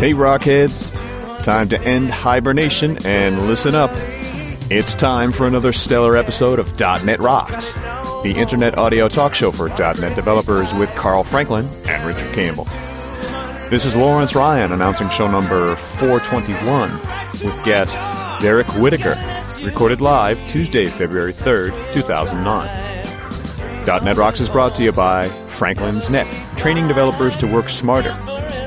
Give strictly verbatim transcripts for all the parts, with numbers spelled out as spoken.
Hey Rockheads, time to end hibernation and listen up. It's time for another stellar episode of .NET Rocks, the internet audio talk show for .NET developers with Carl Franklin and Richard Campbell. This is Lawrence Ryan announcing show number four twenty-one with guest Derik Whittaker, recorded live Tuesday, February third, two thousand nine. .NET Rocks is brought to you by Franklin's Net, training developers to work smarter.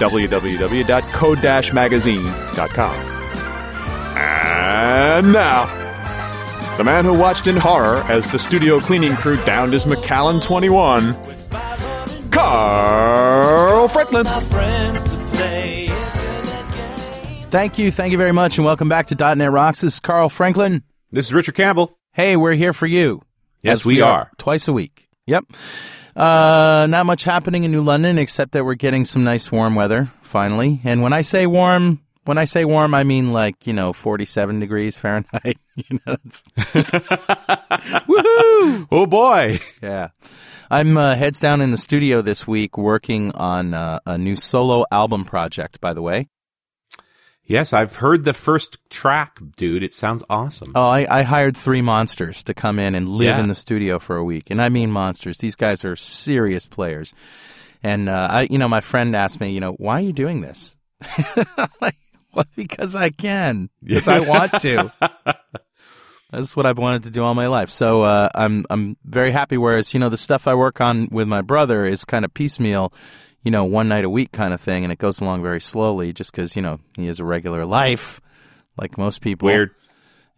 w w w dot code dash magazine dot com. And now, the man who watched in horror as the studio cleaning crew downed his Macallan twenty-one, Carl Franklin. Thank you, thank you very much, and welcome back to .NET Rocks. This is Carl Franklin. This is Richard Campbell. Hey, we're here for you. Yes, we, we are. are. Twice a week. Yep. Uh, not much happening in New London except that we're getting some nice warm weather, finally. And when I say warm, when I say warm, I mean like, you know, forty-seven degrees Fahrenheit. You know, it's Woohoo! Oh, boy. Yeah. I'm uh, heads down in the studio this week working on uh, a new solo album project, by the way. Yes, I've heard the first track, dude. It sounds awesome. Oh, I, I hired three monsters to come in and live yeah. in the studio for a week. And I mean monsters. These guys are serious players. And, uh, I, you know, my friend asked me, you know, why are you doing this? I'm like, well, because I can. Because I want to. That's what I've wanted to do all my life. So uh, I'm I'm very happy. Whereas, you know, the stuff I work on with my brother is kind of piecemeal. You know, one night a week kind of thing, and it goes along very slowly just because, you know, he has a regular life, like most people. Weird.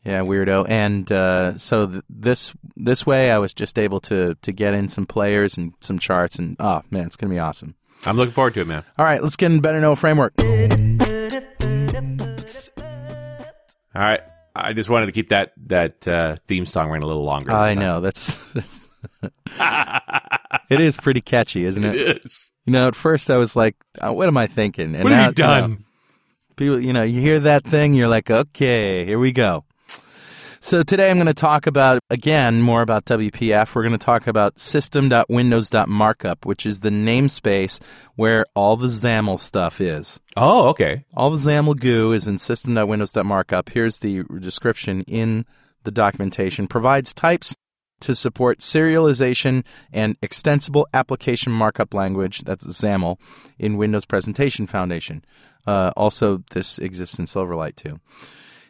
Yeah, weirdo. And uh, so th- this this way I was just able to, to get in some players and some charts, and, oh, man, it's going to be awesome. I'm looking forward to it, man. All right, let's get in Better Know Framework. All right. I just wanted to keep that, that uh, theme song running a little longer. I know. That's... that's it is pretty catchy, isn't it? It is. You know, at first I was like, oh, what am I thinking? And what have now, you done? You know, people, you know, you hear that thing, you're like, okay, here we go. So today I'm going to talk about, again, more about W P F. We're going to talk about System.Windows.Markup, which is the namespace where all the XAML stuff is. Oh, okay. All the XAML goo is in System.Windows.Markup. Here's the description in the documentation. Provides types to support serialization and extensible application markup language, that's XAML, in Windows Presentation Foundation. Uh, also, this exists in Silverlight, too.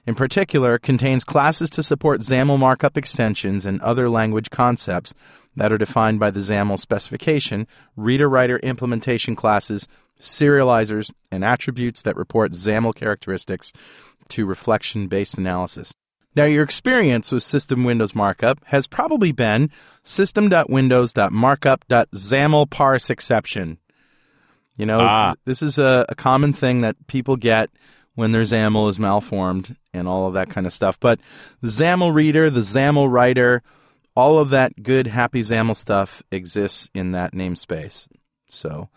In particular, contains classes to support XAML markup extensions and other language concepts that are defined by the XAML specification, reader-writer implementation classes, serializers, and attributes that report XAML characteristics to reflection-based analysis. Now, your experience with System Windows Markup has probably been system.windows.markup.xaml parse exception. You know, ah. this is a, a common thing that people get when their XAML is malformed and all of that kind of stuff. But the XAML reader, the XAML writer, all of that good, happy XAML stuff exists in that namespace. So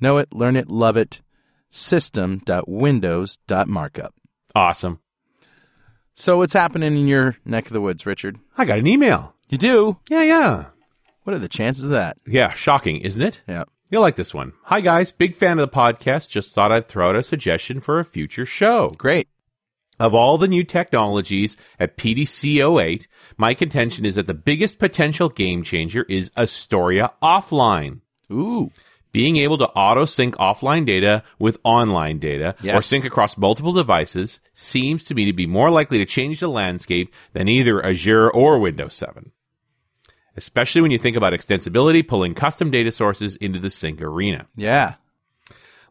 know it, learn it, love it, system.windows.markup. Awesome. So what's happening in your neck of the woods, Richard? I got an email. You do? Yeah, yeah. What are the chances of that? Yeah, shocking, isn't it? Yeah. You'll like this one. Hi, guys. Big fan of the podcast. Just thought I'd throw out a suggestion for a future show. Great. Of all the new technologies at P D C oh eight, my contention is that the biggest potential game changer is Astoria Offline. Ooh. Being able to auto-sync offline data with online data, yes, or sync across multiple devices seems to me to be more likely to change the landscape than either Azure or Windows seven. Especially when you think about extensibility, pulling custom data sources into the sync arena. Yeah.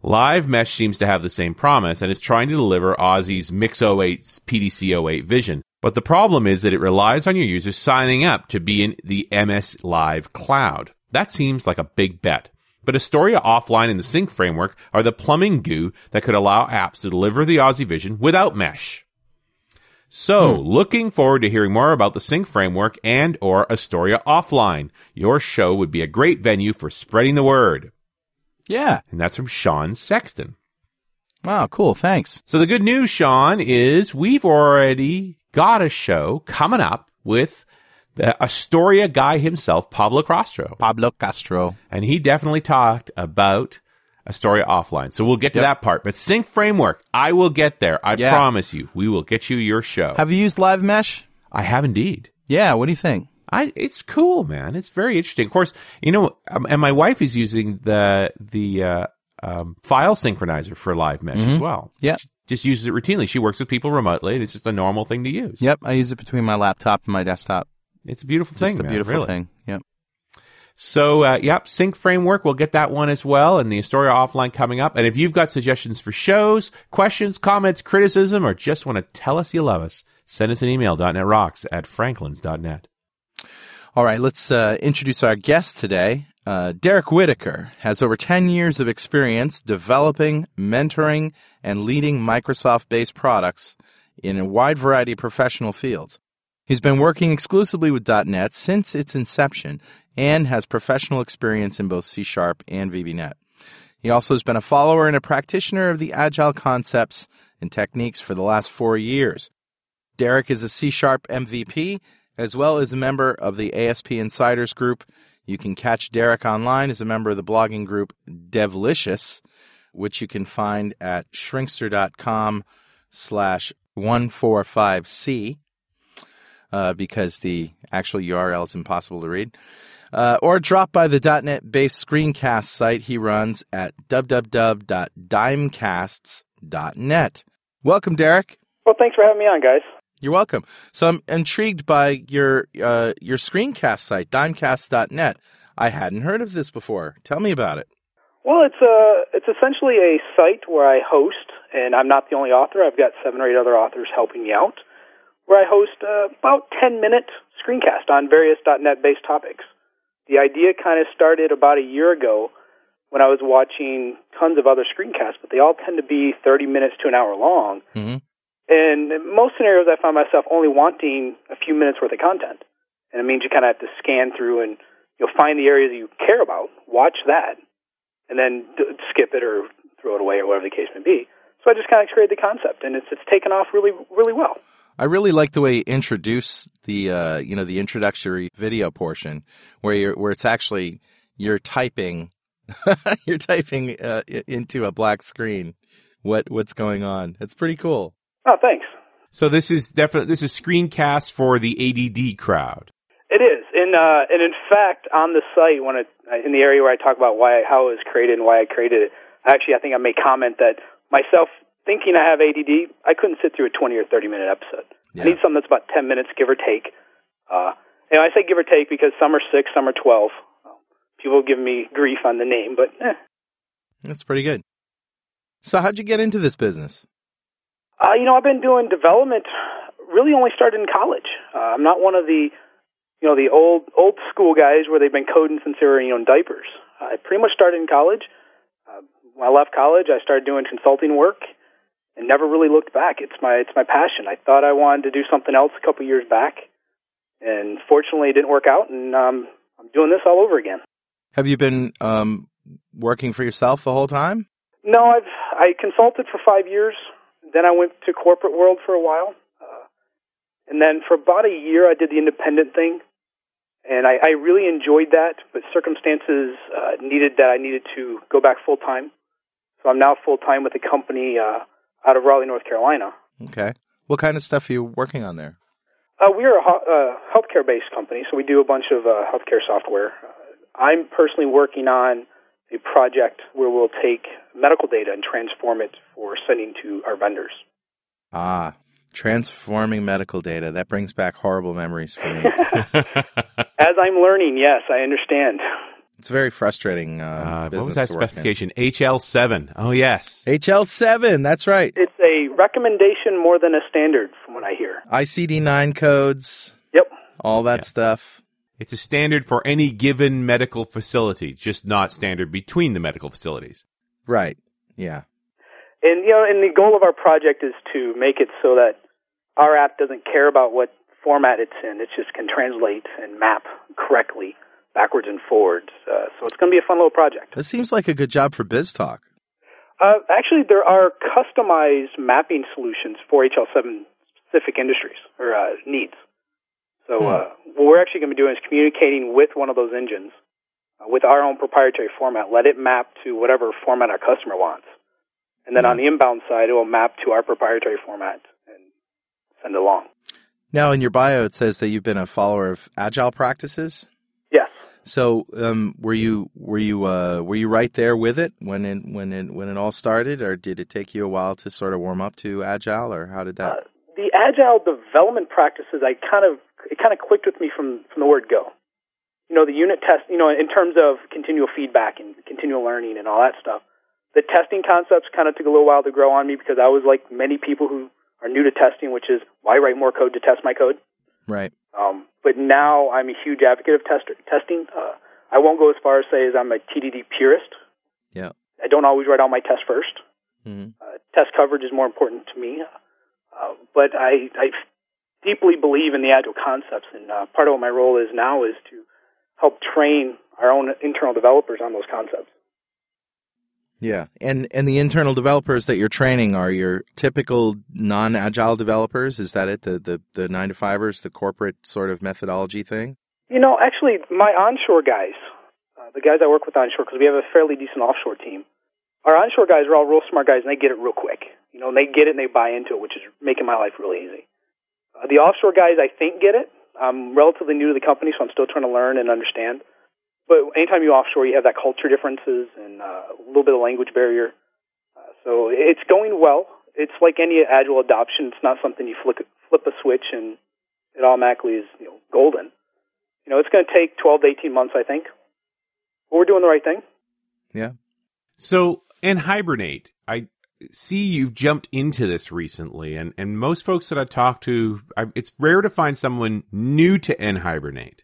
Live Mesh seems to have the same promise and is trying to deliver Aussie's Mix oh eight's P D C oh eight vision. But the problem is that it relies on your users signing up to be in the M S Live cloud. That seems like a big bet. But Astoria Offline and the Sync Framework are the plumbing goo that could allow apps to deliver the Aussie vision without Mesh. So, hmm. looking forward to hearing more about the Sync Framework and or Astoria Offline. Your show would be a great venue for spreading the word. Yeah. And that's from Sean Sexton. Wow, cool. Thanks. So the good news, Sean, is we've already got a show coming up with the Astoria guy himself, Pablo Castro. Pablo Castro. And he definitely talked about Astoria Offline. So we'll get to yep. that part. But Sync Framework, I will get there. I yeah. promise you. We will get you your show. Have you used Live Mesh? I have indeed. Yeah. What do you think? I, it's cool, man. It's very interesting. Of course, you know, um, and my wife is using the the uh, um, file synchronizer for Live Mesh mm-hmm. as well. Yeah. She just uses it routinely. She works with people remotely, and it's just a normal thing to use. Yep. I use it between my laptop and my desktop. It's a beautiful just thing, It's a man, beautiful really. thing. Yep. So, uh, yep, Sync Framework, we'll get that one as well, and the Astoria Offline coming up. And if you've got suggestions for shows, questions, comments, criticism, or just want to tell us you love us, send us an email, dot net rocks at franklins dot net. All right, let's uh, introduce our guest today. Uh, Derik Whittaker has over ten years of experience developing, mentoring, and leading Microsoft-based products in a wide variety of professional fields. He's been working exclusively with .dot net since its inception and has professional experience in both C sharp and V B dot net. He also has been a follower and a practitioner of the Agile concepts and techniques for the last four years. Derik is a C sharp M V P as well as a member of the A S P Insiders group. You can catch Derik online as a member of the blogging group Devlicious, which you can find at shrinkster dot com slash one forty-five C. Uh, because the actual U R L is impossible to read, uh, or drop by the .dot net-based screencast site he runs at w w w dot dimecasts dot net. Welcome, Derik. Well, thanks for having me on, guys. You're welcome. So I'm intrigued by your uh, your screencast site, dimecasts dot net. I hadn't heard of this before. Tell me about it. Well, it's a, it's essentially a site where I host, and I'm not the only author. I've got seven or eight other authors helping me out, where I host uh, about ten-minute screencast on various .dot net-based topics. The idea kind of started about a year ago when I was watching tons of other screencasts, but they all tend to be thirty minutes to an hour long. Mm-hmm. And in most scenarios, I found myself only wanting a few minutes worth of content. And it means you kind of have to scan through and you'll find the areas you care about, watch that, and then d- skip it or throw it away or whatever the case may be. So I just kind of created the concept, and it's it's taken off really, really well. I really like the way you introduce the, uh, you know, the introductory video portion, where you're where it's actually you're typing, you're typing uh, into a black screen what what's going on. It's pretty cool. Oh, thanks. So this is definitely this is screencast for the A D D crowd. It is, and uh, and in fact, on the site, when it, in the area where I talk about why how it was created and why I created it, actually, I think I may comment that myself, thinking I have A D D, I couldn't sit through a twenty or thirty minute episode. Yeah. I need something that's about ten minutes, give or take. Uh, and I say give or take because some are six, some are twelve. People give me grief on the name, but eh. That's pretty good. So how'd you get into this business? Uh, you know, I've been doing development, really only started in college. Uh, I'm not one of the, you know, the old old school guys where they've been coding since they were, you know, in diapers. I pretty much started in college. Uh, when I left college, I started doing consulting work. And never really looked back. It's my it's my passion. I thought I wanted to do something else a couple years back, and fortunately, it didn't work out. And um, I'm doing this all over again. Have you been um, working for yourself the whole time? No, I've I consulted for five years. Then I went to corporate world for a while, uh, and then for about a year, I did the independent thing. And I, I really enjoyed that, but circumstances uh, needed that I needed to go back full-time. So I'm now full-time with a company uh, out of Raleigh, North Carolina. Okay. What kind of stuff are you working on there? Uh, we are a ho- uh, healthcare-based company, so we do a bunch of uh, healthcare software. Uh, I'm personally working on a project where we'll take medical data and transform it for sending to our vendors. Ah, transforming medical data. That brings back horrible memories for me. As I'm learning, yes, I understand. It's very frustrating. Uh, uh, what was that specification? H L seven. Oh, yes. H L seven. That's right. It's a recommendation more than a standard from what I hear. I C D nine codes. Yep. All that yep. stuff. It's a standard for any given medical facility, just not standard between the medical facilities. Right. Yeah. And, you know, and the goal of our project is to make it so that our app doesn't care about what format it's in. It just can translate and map correctly backwards and forwards. Uh, so it's going to be a fun little project. This seems like a good job for BizTalk. Uh, actually, there are customized mapping solutions for H L seven specific industries or uh, needs. So hmm. uh, what we're actually going to be doing is communicating with one of those engines uh, with our own proprietary format. Let it map to whatever format our customer wants. And then on the inbound side, it will map to our proprietary format and send it along. Now, in your bio, it says that you've been a follower of Agile practices. Yes. So, um, were you were you uh, were you right there with it when it, when it, when it all started, or did it take you a while to sort of warm up to Agile, or how did that? Uh, the Agile development practices, I kind of it kind of clicked with me from, from the word go. You know, the unit test. You know, in terms of continual feedback and continual learning and all that stuff. The testing concepts kind of took a little while to grow on me because I was like many people who are new to testing, which is, why write more code to test my code? Right. Um, but now I'm a huge advocate of tester, testing. Uh, I won't go as far as say as I'm a T D D purist. Yeah. I don't always write all my tests first. Mm-hmm. Uh, test coverage is more important to me. Uh, but I, I deeply believe in the Agile concepts, and uh, part of what my role is now is to help train our own internal developers on those concepts. Yeah, and and the internal developers that you're training are your typical non-agile developers? Is that it, the, the, the nine-to-fivers, the corporate sort of methodology thing? You know, actually, my onshore guys, uh, the guys I work with onshore, because we have a fairly decent offshore team, our onshore guys are all real smart guys, and they get it real quick. You know, and they get it and they buy into it, which is making my life really easy. Uh, the offshore guys, I think, get it. I'm relatively new to the company, so I'm still trying to learn and understand. But anytime you offshore, you have that culture differences and uh, a little bit of language barrier. Uh, so it's going well. It's like any Agile adoption. It's not something you flip, flip a switch and it automatically is, you know, golden. You know, it's going to take twelve to eighteen months, I think. But we're doing the right thing. Yeah. So NHibernate, I see you've jumped into this recently. And, and most folks that I talk to, I, it's rare to find someone new to NHibernate.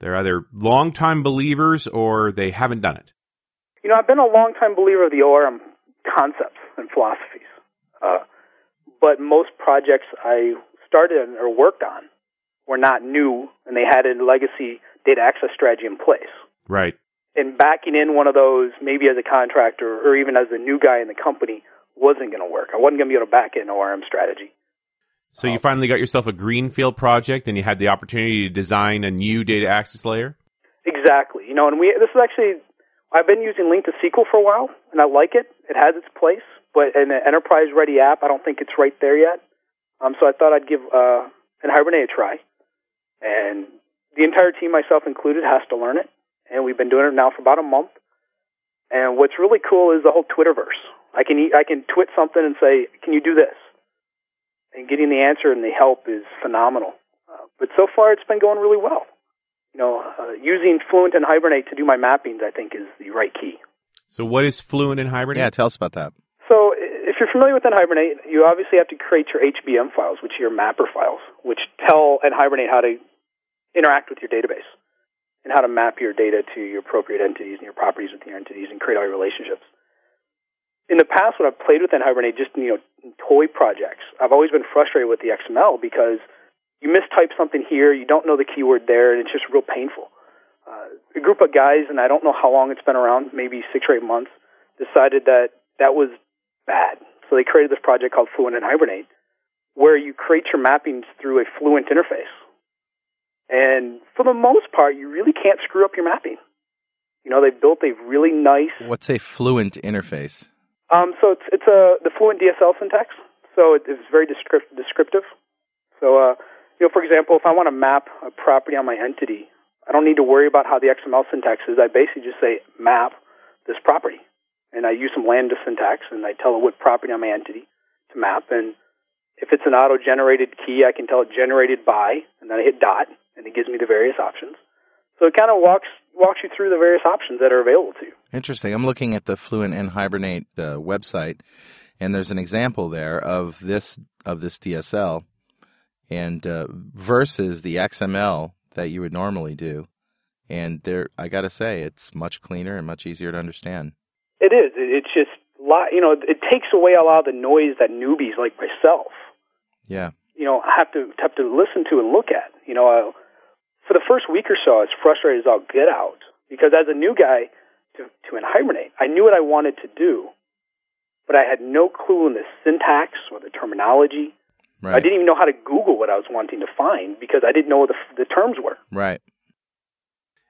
They're either long-time believers or they haven't done it. You know, I've been a long-time believer of the O R M concepts and philosophies. Uh, but most projects I started or worked on were not new, and they had a legacy data access strategy in place. Right. And backing in one of those, maybe as a contractor or even as the new guy in the company, wasn't going to work. I wasn't going to be able to back in an O R M strategy. So you finally got yourself a greenfield project, and you had the opportunity to design a new data access layer? Exactly. You know, and we this is actually, I've been using Link to S Q L for a while, and I like it. It has its place, but in an enterprise-ready app, I don't think it's right there yet. Um, so I thought I'd give uh, NHibernate a try. And the entire team, myself included, has to learn it, and we've been doing it now for about a month. And what's really cool is the whole Twitterverse. I can I can twit something and say, can you do this? And getting the answer and the help is phenomenal. Uh, but so far, it's been going really well. You know, uh, using Fluent NHibernate to do my mappings, I think, is the right key. So what is Fluent NHibernate? Yeah, tell us about that. So if you're familiar with NHibernate, you obviously have to create your H B M files, which are your mapper files, which tell NHibernate how to interact with your database and how to map your data to your appropriate entities and your properties with your entities and create all your relationships. In the past, when I've played with NHibernate, just, you know, toy projects, I've always been frustrated with the X M L because you mistype something here, you don't know the keyword there, and it's just real painful. Uh, a group of guys, and I don't know how long it's been around, maybe six or eight months, decided that that was bad. So they created this project called Fluent NHibernate, where you create your mappings through a Fluent interface. And for the most part, you really can't screw up your mapping. You know, they've built a really nice... What's a Fluent interface? Um, so it's it's a, the Fluent D S L syntax. So it, it's very descript- descriptive. So, uh, you know, for example, if I want to map a property on my entity, I don't need to worry about how the X M L syntax is. I basically just say, map this property. And I use some lambda syntax, and I tell it what property on my entity to map. And if it's an auto-generated key, I can tell it generated by, and then I hit dot, and it gives me the various options. So it kind of walks walks you through the various options that are available to you. Interesting. I'm looking at the Fluent NHibernate uh, website, and there's an example there of this of this D S L, and uh, versus the X M L that you would normally do. And there, I got to say, it's much cleaner and much easier to understand. It is. It's just a lot. You know, it takes away a lot of the noise that newbies like myself, yeah, you know, have to have to listen to and look at. You know, I'll, for the first week or so, I was frustrated as I'll get out because as a new guy to, to NHibernate, I knew what I wanted to do, but I had no clue in the syntax or the terminology. Right. I didn't even know how to Google what I was wanting to find because I didn't know what the, the terms were. Right.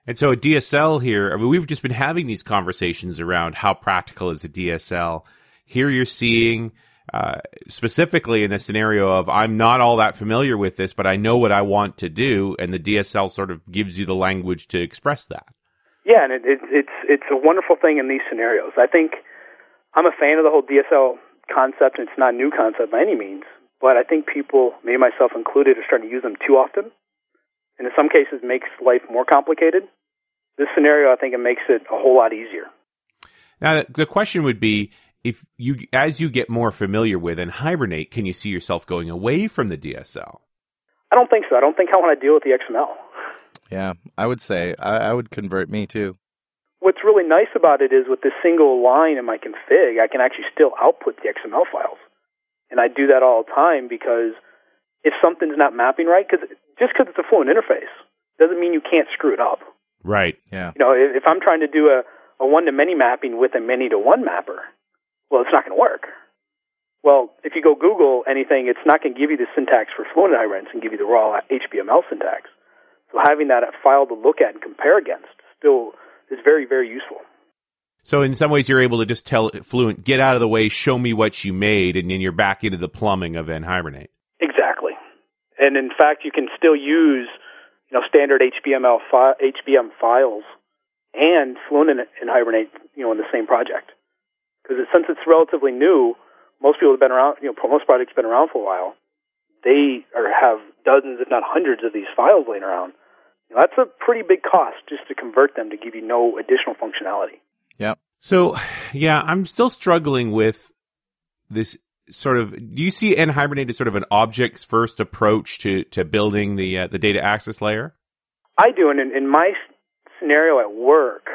And so a D S L here, I mean, we've just been having these conversations around how practical is a D S L. Here you're seeing uh, specifically in the scenario of I'm not all that familiar with this, but I know what I want to do, and the D S L sort of gives you the language to express that. Yeah, and it, it, it's it's a wonderful thing in these scenarios. I think I'm a fan of the whole D S L concept, and it's not a new concept by any means, but I think people, me and myself included, are starting to use them too often. And in some cases, makes life more complicated. This scenario, I think, it makes it a whole lot easier. Now, the question would be: if you, as you get more familiar with NHibernate, can you see yourself going away from the D S L? I don't think so. I don't think I want to deal with the X M L. Yeah, I would say I, I would convert me too. What's really nice about it is with this single line in my config, I can actually still output the X M L files, and I do that all the time because if something's not mapping right, because just because it's a Fluent interface doesn't mean you can't screw it up. Right, yeah. You know, if, if I'm trying to do a, a one-to-many mapping with a many-to-one mapper, well, it's not going to work. Well, if you go Google anything, it's not going to give you the syntax for Fluent NHibernate and give you the raw H T M L syntax. So having that file to look at and compare against still is very, very useful. So in some ways, you're able to just tell Fluent, get out of the way, show me what you made, and then you're back into the plumbing of NHibernate. Exactly. And in fact, you can still use, you know, standard H B M L fi- H B M files and Fluent NHibernate, you know, in the same project. Because since it's relatively new, most people have been around, you know, most projects have been around for a while. They are, have dozens, if not hundreds, of these files laying around. You know, that's a pretty big cost just to convert them to give you no additional functionality. Yeah. So, yeah, I'm still struggling with this. Sort of, do you see NHibernate as sort of an objects-first approach to, to building the uh, the data access layer? I do, and in, in my scenario at work,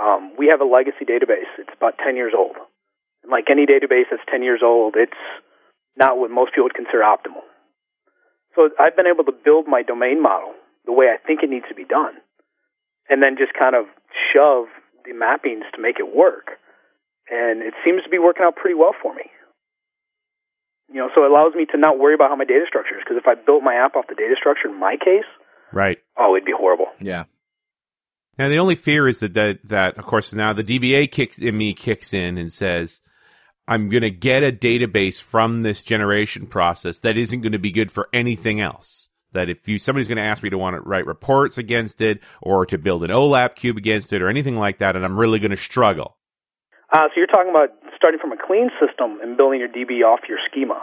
um, we have a legacy database. It's about ten years old. And like any database that's ten years old, it's not what most people would consider optimal. So I've been able to build my domain model the way I think it needs to be done, and then just kind of shove the mappings to make it work. And it seems to be working out pretty well for me. You know, so it allows me to not worry about how my data structure is, because if I built my app off the data structure in my case, right, oh, it'd be horrible. Yeah. Now, the only fear is that, that, that of course, now the D B A kicks in me kicks in and says, I'm going to get a database from this generation process that isn't going to be good for anything else. That if you somebody's going to ask me to want to write reports against it or to build an OLAP cube against it or anything like that, and I'm really going to struggle. Uh, so you're talking about starting from a clean system and building your D B off your schema.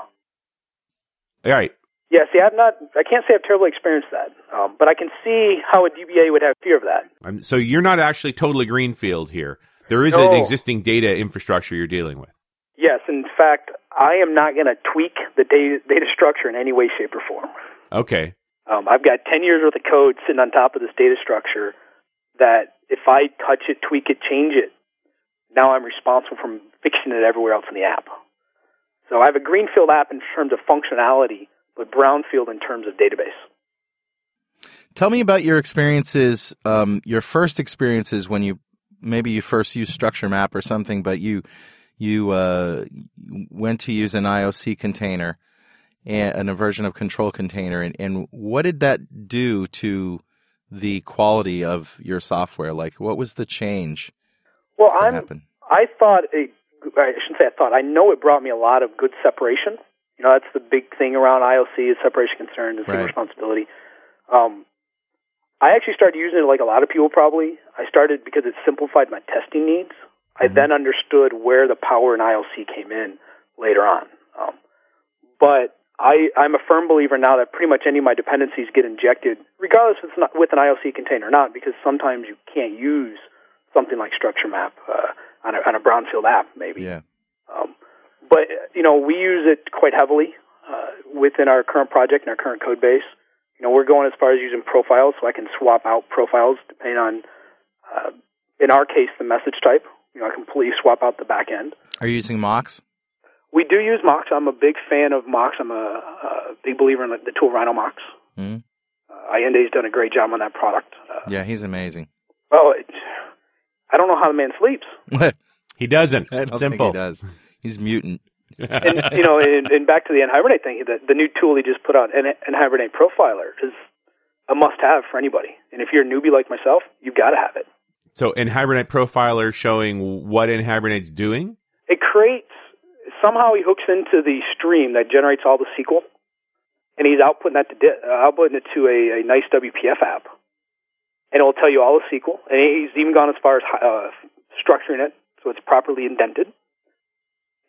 All right. Yeah, see, I've not, I can't say I've terribly experienced that, um, but I can see how a D B A would have fear of that. Um, so you're not actually totally greenfield here. There is no. an existing data infrastructure you're dealing with. Yes, in fact, I am not going to tweak the data, data structure in any way, shape, or form. Okay. Um, I've got ten years worth of code sitting on top of this data structure that if I touch it, tweak it, change it, now I'm responsible for fixing it everywhere else in the app. So I have a greenfield app in terms of functionality, but brownfield in terms of database. Tell me about your experiences, um, your first experiences when you maybe you first used StructureMap or something, but you you uh, went to use an I O C container and, and a version of control container, and, and what did that do to the quality of your software? Like, what was the change? Well, I'm, I thought, it, I shouldn't say I thought, I know it brought me a lot of good separation. You know, that's the big thing around I O C is separation concern and single responsibility. Um, I actually started using it like a lot of people probably. I started because it simplified my testing needs. Mm-hmm. I then understood where the power in I O C came in later on. Um, but I, I'm a firm believer now that pretty much any of my dependencies get injected, regardless if it's not with an I O C container or not, because sometimes you can't use something like StructureMap uh, on, a, on a brownfield app, maybe. Yeah. Um, but, you know, we use it quite heavily uh, within our current project and our current code base. You know, we're going as far as using profiles, so I can swap out profiles depending on, uh, in our case, the message type. You know, I completely swap out the back end. Are you using mocks? We do use mocks. I'm a big fan of mocks. I'm a, a big believer in the tool Rhino Mocks. Mm-hmm. Uh, Iyende's done a great job on that product. Uh, yeah, he's amazing. Well, it, I don't know how the man sleeps. He doesn't. I don't Simple. Think he does. He's mutant. And, you know, and, and back to the NHibernate thing, the, the new tool he just put out, NHibernate Profiler, is a must-have for anybody. And if you're a newbie like myself, you've got to have it. So NHibernate Profiler showing what NHibernate's doing? It creates, somehow he hooks into the stream that generates all the S Q L, and he's outputting that to di- uh, outputting it to a, a nice W P F app. And it'll tell you all the S Q L. And he's even gone as far as uh, structuring it so it's properly indented.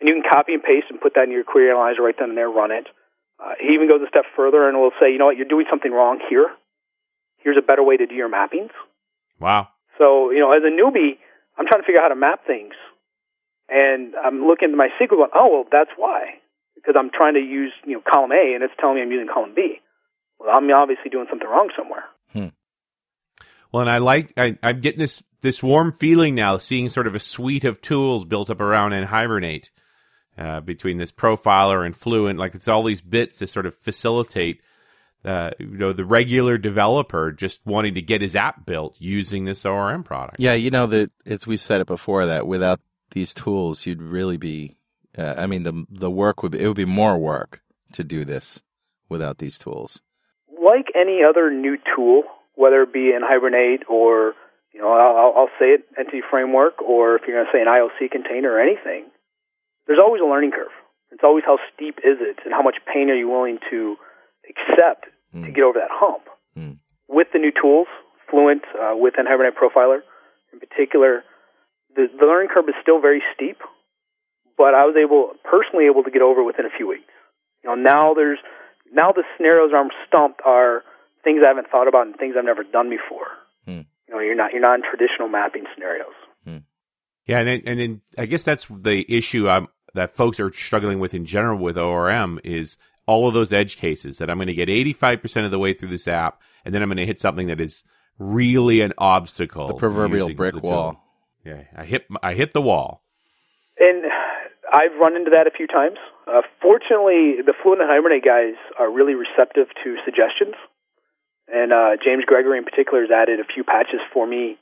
And you can copy and paste and put that in your query analyzer right then and there, run it. Uh, he even goes a step further and will say, you know what, you're doing something wrong here. Here's a better way to do your mappings. Wow. So, you know, as a newbie, I'm trying to figure out how to map things. And I'm looking at my S Q L going, oh, well, that's why. Because I'm trying to use, you know, column A, and it's telling me I'm using column B. Well, I'm obviously doing something wrong somewhere. Hmm. Well, and I like, I, I'm getting this, this warm feeling now, seeing sort of a suite of tools built up around NHibernate. Uh, between this profiler and Fluent, like it's all these bits to sort of facilitate, uh, you know, the regular developer just wanting to get his app built using this O R M product. Yeah, you know, that as we've said it before, that without these tools, you'd really be, uh, I mean, the the work would be, it would be more work to do this without these tools. Like any other new tool, whether it be NHibernate or, you know, I'll, I'll say it, Entity Framework, or if you're going to say an I O C container or anything. There's always a learning curve. It's always how steep is it and how much pain are you willing to accept mm. to get over that hump. Mm. With the new tools, Fluent, uh, with NHibernate Profiler in particular, the, the learning curve is still very steep, but I was able, personally able to get over within a few weeks. You know, now there's now the scenarios where I'm stumped are things I haven't thought about and things I've never done before. Mm. You know, you're not you're not in traditional mapping scenarios. Mm. Yeah, and it, and it, I guess that's the issue I'm. that folks are struggling with in general with O R M is all of those edge cases that I'm going to get eighty-five percent of the way through this app, and then I'm going to hit something that is really an obstacle. The proverbial brick wall. Yeah, I hit I hit the wall. And I've run into that a few times. Uh, fortunately, the Fluent NHibernate guys are really receptive to suggestions, and uh, James Gregory in particular has added a few patches for me.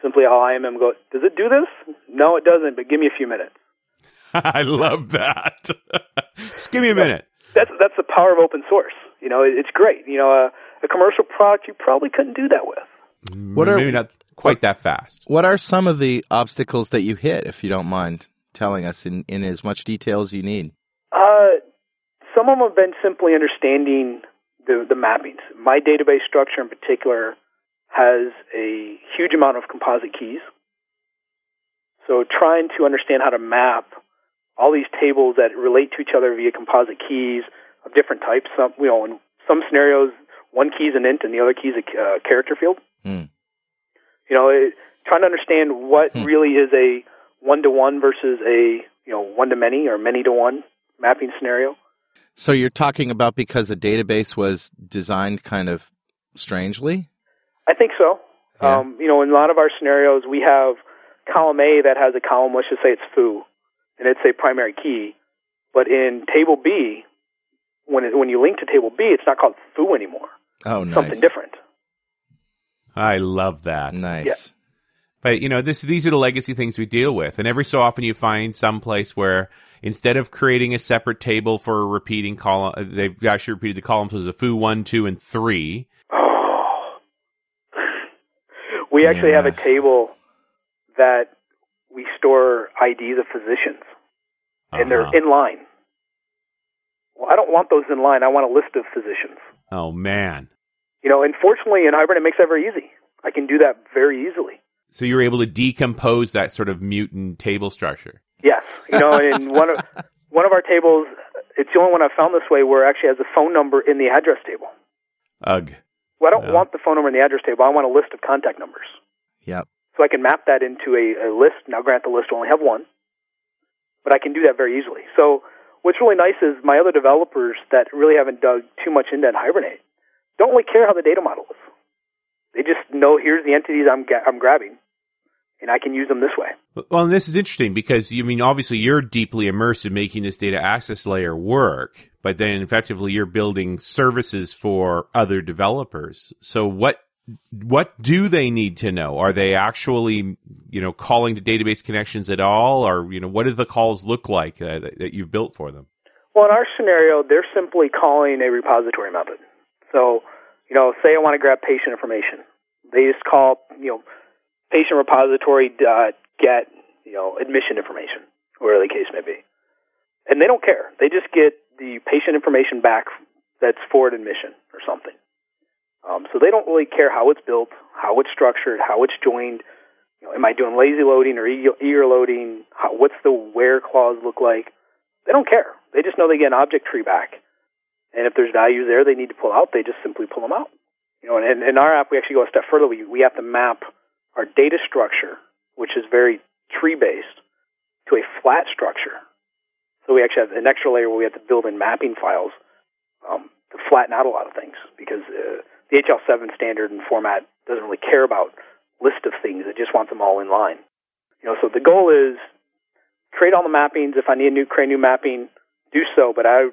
Simply all I M M go, does it do this? No, it doesn't, but give me a few minutes. I love that. Just give me a minute. That's that's the power of open source. You know, it's great. You know, uh, a commercial product you probably couldn't do that with. What are, Maybe not quite what, that fast. What are some of the obstacles that you hit, if you don't mind telling us in, in as much detail as you need? Uh, some of them have been simply understanding the, the mappings. My database structure in particular has a huge amount of composite keys. So trying to understand how to map all these tables that relate to each other via composite keys of different types. Some, you know, in some scenarios, one key is an int and the other key is a uh, character field. Mm. You know, it, trying to understand what mm. really is a one-to-one versus a, you know, one-to-many or many-to-one mapping scenario. So you're talking about because the database was designed kind of strangely? I think so. Yeah. Um, you know, in a lot of our scenarios, we have column A that has a column, let's just say it's foo. And it's a primary key, but in table B, when it, when you link to table B, it's not called foo anymore. Oh, nice. Something different. I love that. Nice. Yeah. But, you know, this these are the legacy things we deal with, and every so often you find some place where instead of creating a separate table for a repeating column, they've actually repeated the columns as a foo one, two, and three. Oh. We actually yeah. have a table that we store I Ds of physicians, uh-huh. and they're in line. Well, I don't want those in line. I want a list of physicians. Oh, man. You know, and fortunately, in Hibernate, it makes that very easy. I can do that very easily. So you were able to decompose that sort of mutant table structure. Yes. You know, in one of one of our tables, it's the only one I've found this way where it actually has a phone number in the address table. Ugh. Well, I don't no. want the phone number in the address table. I want a list of contact numbers. Yep. So I can map that into a, a list. Now, grant the list will only have one, but I can do that very easily. So what's really nice is my other developers that really haven't dug too much into Hibernate don't really care how the data model is. They just know here's the entities I'm ga- I'm grabbing, and I can use them this way. Well, and this is interesting because, you mean, obviously you're deeply immersed in making this data access layer work, but then effectively you're building services for other developers. So what what do they need to know? Are they actually, you know, calling to database connections at all? Or, you know, what do the calls look like uh, that, that you've built for them? Well, in our scenario, they're simply calling a repository method. So, you know, say I want to grab patient information. They just call, you know, patient repository dot get, you know, admission information, whatever the case may be. And they don't care. They just get the patient information back that's for an admission or something. Um, so they don't really care how it's built, how it's structured, how it's joined. You know, am I doing lazy loading or eager loading? How, what's the where clause look like? They don't care. They just know they get an object tree back. And if there's values there they need to pull out, they just simply pull them out. You know, and in our app, we actually go a step further. We we have to map our data structure, which is very tree-based, to a flat structure. So we actually have an extra layer where we have to build in mapping files um, to flatten out a lot of things because uh, the H L seven standard and format doesn't really care about list of things. It just wants them all in line. You know, so the goal is create all the mappings. If I need a new create a new mapping, do so. But I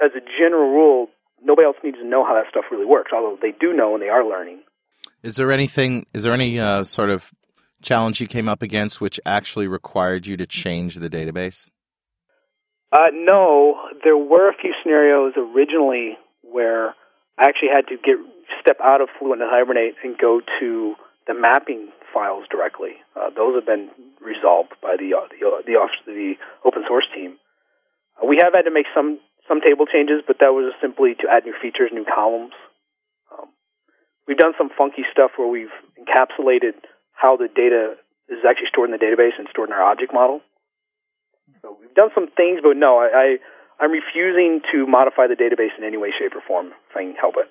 As a general rule, nobody else needs to know how that stuff really works, although they do know and they are learning. Is there anything, is there any uh, sort of challenge you came up against which actually required you to change the database? Uh, no. There were a few scenarios originally where I actually had to get step out of Fluent NHibernate and go to the mapping files directly. Uh, those have been resolved by the, uh, the, uh, the, office, the open source team. Uh, we have had to make some Some table changes, but that was simply to add new features, new columns. Um, we've done some funky stuff where we've encapsulated how the data is actually stored in the database and stored in our object model. So we've done some things, but no, I, I, I'm refusing to modify the database in any way, shape, or form if I can help it.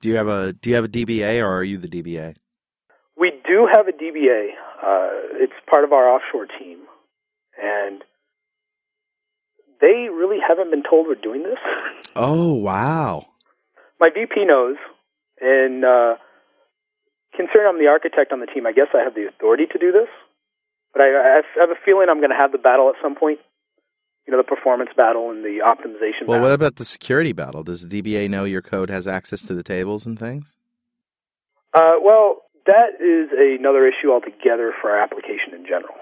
Do you have a Do you have a D B A, or are you the D B A? We do have a D B A. Uh, it's part of our offshore team, and they really haven't been told we're doing this. Oh, wow. My V P knows, and uh, considering I'm the architect on the team, I guess I have the authority to do this. But I, I have a feeling I'm going to have the battle at some point, you know, the performance battle and the optimization well, battle. Well, what about the security battle? Does the D B A know your code has access to the tables and things? Uh, well, that is another issue altogether for our application in general.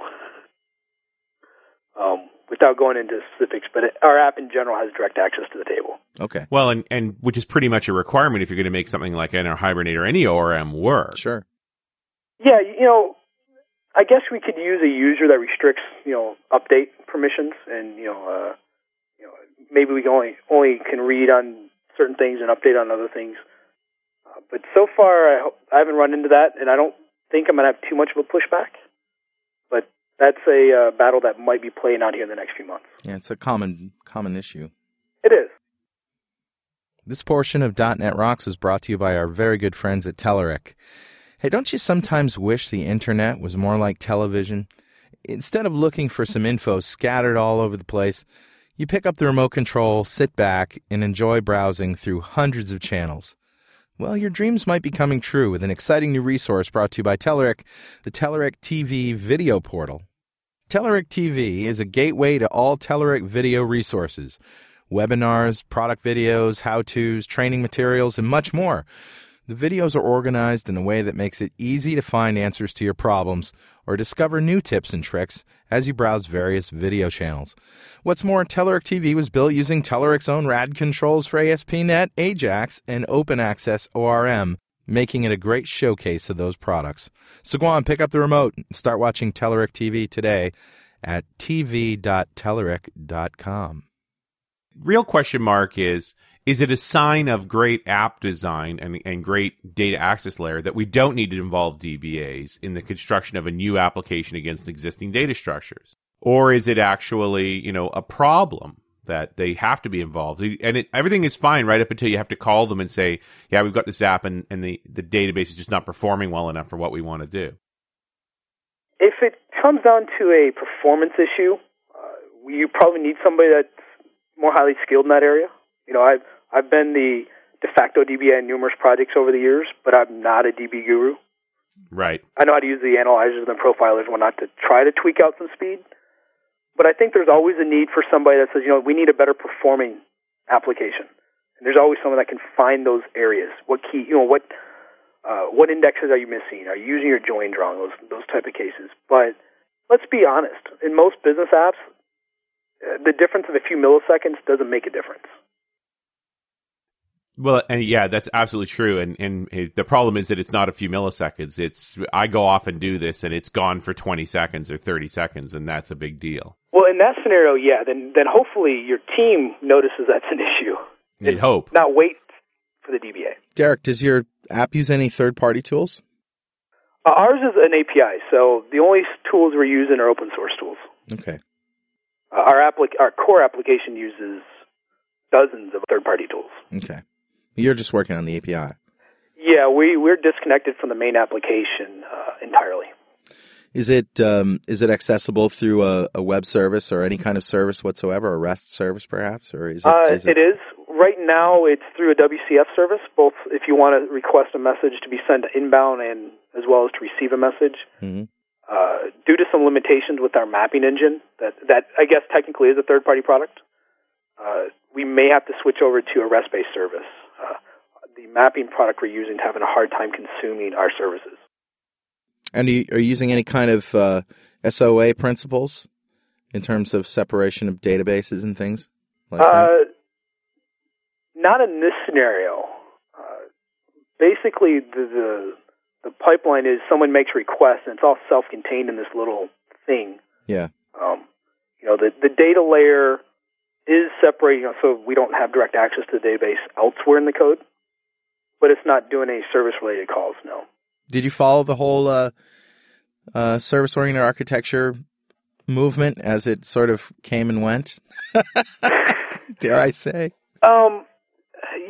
Um without going into specifics, but it, our app in general has direct access to the table. Okay. Well, and, and which is pretty much a requirement if you're going to make something like an Hibernate or any O R M work. Sure. Yeah, you know, I guess we could use a user that restricts, you know, update permissions, and, you know, uh, you know, maybe we can only, only can read on certain things and update on other things. Uh, but so far, I, hope, I haven't run into that, and I don't think I'm going to have too much of a pushback. That's a uh, battle that might be playing out here in the next few months. Yeah, it's a common common issue. It is. This portion of .dot net Rocks is brought to you by our very good friends at Telerik. Hey, don't you sometimes wish the internet was more like television? Instead of looking for some info scattered all over the place, you pick up the remote control, sit back, and enjoy browsing through hundreds of channels. Well, your dreams might be coming true with an exciting new resource brought to you by Telerik, the Telerik T V video portal. Telerik T V is a gateway to all Telerik video resources, webinars, product videos, how-tos, training materials, and much more. The videos are organized in a way that makes it easy to find answers to your problems or discover new tips and tricks as you browse various video channels. What's more, Telerik T V was built using Telerik's own R A D controls for A S P dot net, AJAX, and open access O R M, making it a great showcase of those products. So go on, pick up the remote and start watching Telerik T V today at t v dot telerik dot com. Real question mark is, is it a sign of great app design and, and great data access layer that we don't need to involve D B As in the construction of a new application against existing data structures? Or is it actually, you know, a problem that they have to be involved? And it, everything is fine right up until you have to call them and say, yeah, we've got this app and, and the, the database is just not performing well enough for what we want to do. If it comes down to a performance issue, uh, you probably need somebody that's more highly skilled in that area. You know, I've, I've been the de facto D B A in numerous projects over the years, but I'm not a D B guru. Right. I know how to use the analyzers and the profilers and whatnot to try to tweak out some speed. But I think there's always a need for somebody that says, you know, we need a better performing application. And there's always someone that can find those areas. What key, you know, what uh, what indexes are you missing? Are you using your joins wrong? Those those type of cases. But let's be honest. In most business apps, the difference of a few milliseconds doesn't make a difference. Well, and yeah, that's absolutely true. And and the problem is that it's not a few milliseconds. It's I go off and do this, and it's gone for twenty seconds or thirty seconds, and that's a big deal. Well, in that scenario, yeah, then then hopefully your team notices that's an issue. You'd hope. Not wait for the D B A. Derik, does your app use any third-party tools? Uh, ours is an A P I, so the only tools we're using are open-source tools. Okay. Uh, our applic- our core application uses dozens of third-party tools. Okay. You're just working on the A P I. Yeah, we, we're disconnected from the main application uh, entirely. Is it um, is it accessible through a, a web service or any kind of service whatsoever, a REST service perhaps? Or is it, uh, is it... it is. Right now it's through a W C F service, both if you want to request a message to be sent inbound and as well as to receive a message. Mm-hmm. Uh, due to some limitations with our mapping engine, that, that I guess technically is a third-party product, uh, we may have to switch over to a REST-based service. Uh, the mapping product we're using is having a hard time consuming our services. And are you, are you using any kind of uh, S O A principles in terms of separation of databases and things like uh, that? Not in this scenario. Uh, basically, the, the the pipeline is someone makes a request, and it's all self-contained in this little thing. Yeah. Um, you know, the the data layer is separating us so we don't have direct access to the database elsewhere in the code, but it's not doing any service-related calls, no. Did you follow the whole uh, uh, service-oriented architecture movement as it sort of came and went? Dare I say? Um,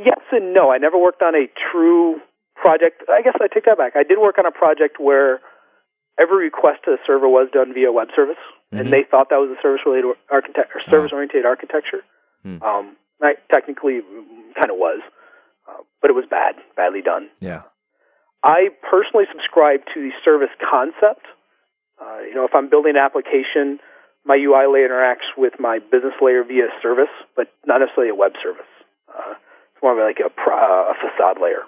yes and no. I never worked on a true project. I guess I take that back. I did work on a project where every request to the server was done via web service. And they thought that was a service-related architect or service-oriented architecture. Hmm. Um, I technically, kind of was, uh, but it was bad, badly done. Yeah. I personally subscribe to the service concept. Uh, you know, if I'm building an application, my U I layer interacts with my business layer via service, but not necessarily a web service. Uh, it's more of like a, pro- uh, a facade layer.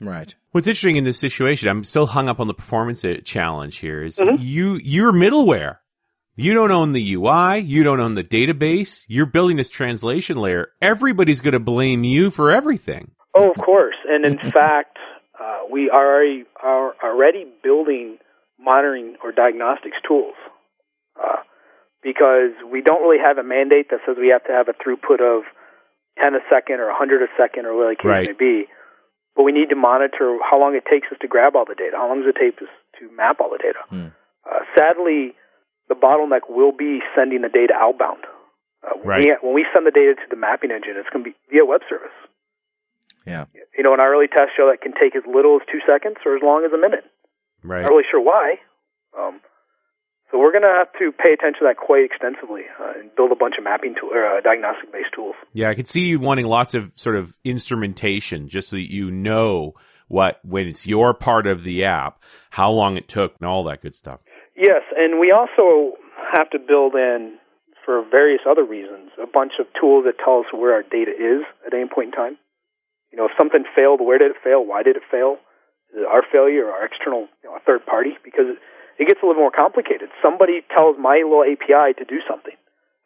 Right. What's interesting in this situation, I'm still hung up on the performance challenge here. Is mm-hmm. you you're middleware. You don't own the U I. You don't own the database. You're building this translation layer. Everybody's going to blame you for everything. Oh, of course. And in fact, uh, we are already, are already building monitoring or diagnostics tools uh, because we don't really have a mandate that says we have to have a throughput of ten a second or one hundred a second or whatever the case may be. But we need to monitor how long it takes us to grab all the data, how long does it take us to map all the data. Hmm. Uh, sadly, the bottleneck will be sending the data outbound. Uh, right. we, when we send the data to the mapping engine, it's going to be via web service. Yeah. You know, in our early tests show that can take as little as two seconds or as long as a minute. Right. Not really sure why. Um, so we're going to have to pay attention to that quite extensively uh, and build a bunch of mapping tool or uh, diagnostic-based tools. Yeah, I could see you wanting lots of sort of instrumentation just so that you know what, when it's your part of the app, how long it took and all that good stuff. Yes, and we also have to build in, for various other reasons, a bunch of tools that tell us where our data is at any point in time. You know, if something failed, where did it fail? Why did it fail? Is it our failure or our external, you know, a third party? Because it gets a little more complicated. Somebody tells my little A P I to do something.